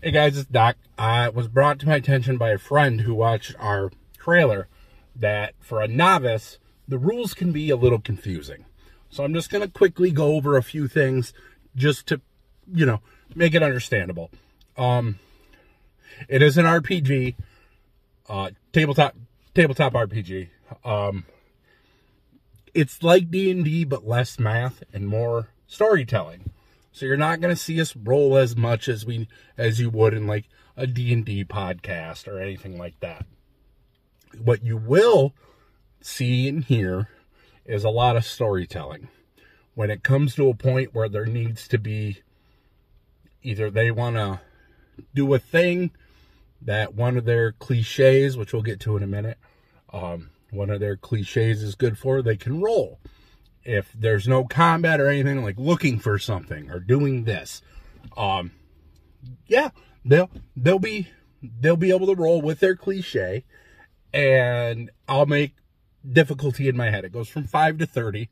Hey guys, it's Doc. It was brought to my attention by a friend who watched our trailer that for a novice, the rules can be a little confusing. So I'm just going to quickly go over a few things just to, you know, make it understandable. It is an RPG, tabletop RPG. It's like D&D, but less math and more storytelling. So you're not going to see us roll as much as you would in like a D&D podcast or anything like that. What you will see and hear is a lot of storytelling. When it comes to a point where there needs to be either they want to do a thing that one of their cliches, which we'll get to in a minute, one of their cliches is good for, they can roll. If there's no combat or anything, like looking for something or doing this, yeah, they'll be able to roll with their cliche, and I'll make difficulty in my head. It goes from 5 to 30,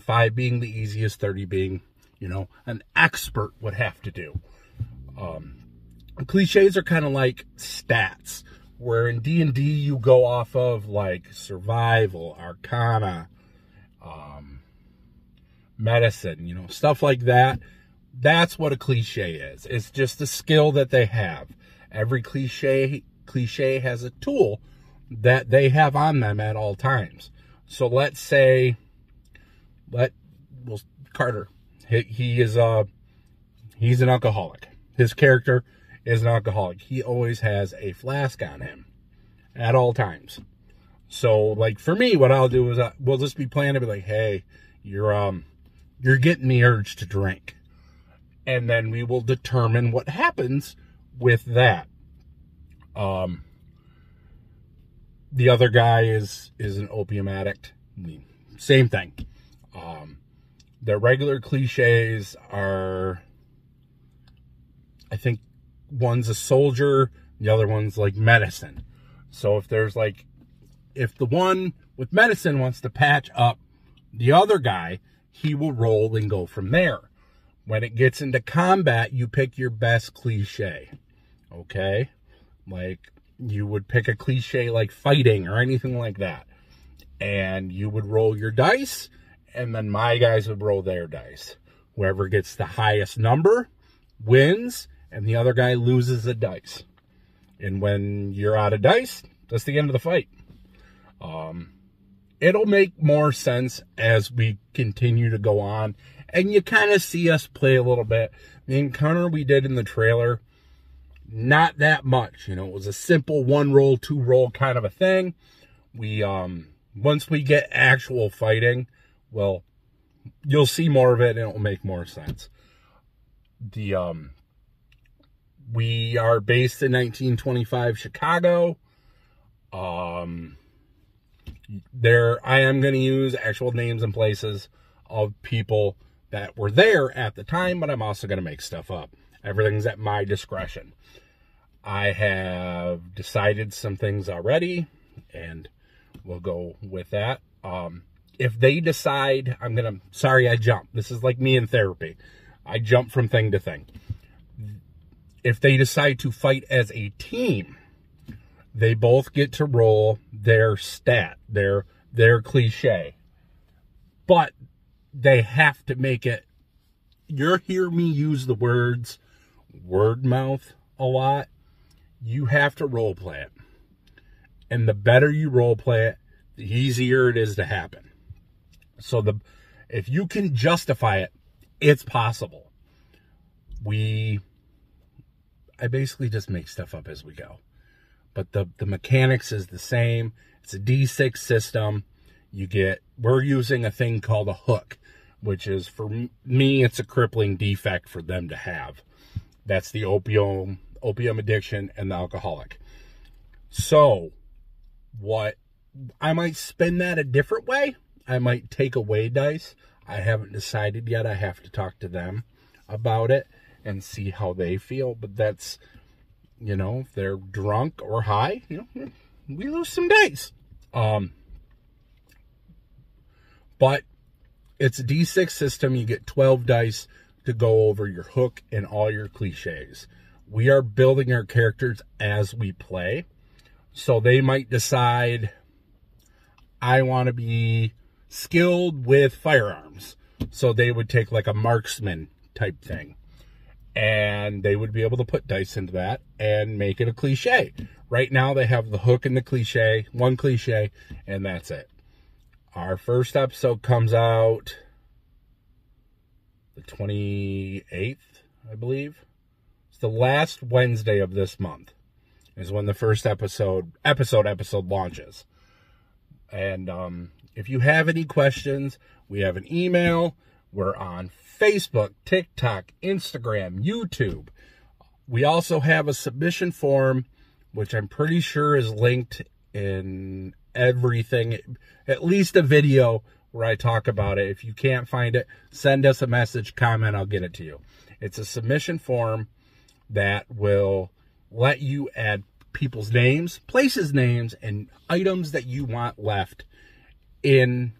5 being the easiest, 30 being, you know, an expert would have to do. Cliches are kind of like stats, where in D&D you go off of like survival, arcana, medicine, you know, stuff like that. That's what a cliche is. It's just a skill that they have. Every cliche has a tool that they have on them at all times. So let's say, Carter, he's an alcoholic. His character is an alcoholic. He always has a flask on him at all times. So, like, for me, what I'll do is we'll just be playing to be like, hey, you're getting the urge to drink. And then we will determine what happens with that. The other guy is an opium addict. I mean, same thing. Their regular cliches are, I think, one's a soldier, the other one's, like, medicine. So, if there's, like, if the one with medicine wants to patch up the other guy, he will roll and go from there. When it gets into combat, you pick your best cliche, okay? Like, you would pick a cliche like fighting or anything like that. And you would roll your dice, and then my guys would roll their dice. Whoever gets the highest number wins, and the other guy loses a dice. And when you're out of dice, that's the end of the fight. It'll make more sense as we continue to go on, and you kind of see us play a little bit. The encounter we did in the trailer, not that much, you know, it was a simple 1 roll, 2 roll kind of a thing. We, once we get actual fighting, well, you'll see more of it and it'll make more sense. We are based in 1925 Chicago. There, I am going to use actual names and places of people that were there at the time, but I'm also going to make stuff up. Everything's at my discretion. I have decided some things already, and we'll go with that. If they decide, sorry, I jump. This is like me in therapy. I jump from thing to thing. If they decide to fight as a team, they both get to roll their stat, their cliche. But they have to make it, you'll hear me use the words word mouth a lot. You have to role play it. And the better you role play it, the easier it is to happen. So if you can justify it, it's possible. I basically just make stuff up as we go. But the mechanics is the same. It's a D6 system. We're using a thing called a hook, which is, for me, it's a crippling defect for them to have. That's the opium addiction and the alcoholic. So, what, I might spin that a different way. I might take away dice. I haven't decided yet. I have to talk to them about it and see how they feel. But that's, you know, if they're drunk or high, you know, we lose some days. But it's a D6 system. You get 12 dice to go over your hook and all your cliches. we are building our characters as we play. So they might decide, I want to be skilled with firearms. So they would take like a marksman type thing. And they would be able to put dice into that and make it a cliche. Right now they have the hook and the cliche, one cliche, and that's it. Our first episode comes out the 28th, I believe. It's the last Wednesday of this month is when the first episode launches. And if you have any questions, we have an email. We're on Facebook, TikTok, Instagram, YouTube. We also have a submission form, which I'm pretty sure is linked in everything, at least a video where I talk about it. If you can't find it, send us a message, comment, I'll get it to you. It's a submission form that will let you add people's names, places' names, and items that you want left in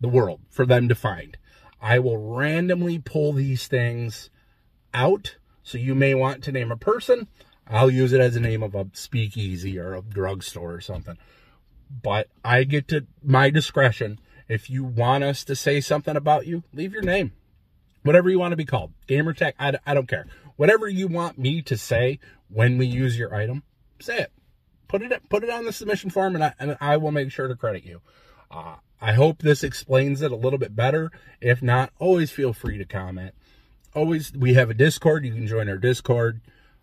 the world for them to find. I will randomly pull these things out. So you may want to name a person. I'll use it as a name of a speakeasy or a drugstore or something. But I get to my discretion. If you want us to say something about you, leave your name. Whatever you want to be called. Gamertech, I don't care. Whatever you want me to say when we use your item, say it. Put it on the submission form and I will make sure to credit you. I hope this explains it a little bit better. If not, always feel free to comment. We have a Discord. You can join our Discord.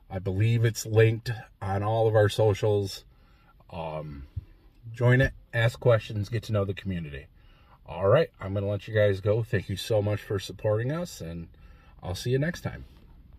I believe it's linked on all of our socials. Join it, ask questions, get to know the community. All right, I'm going to let you guys go. Thank you so much for supporting us, and I'll see you next time.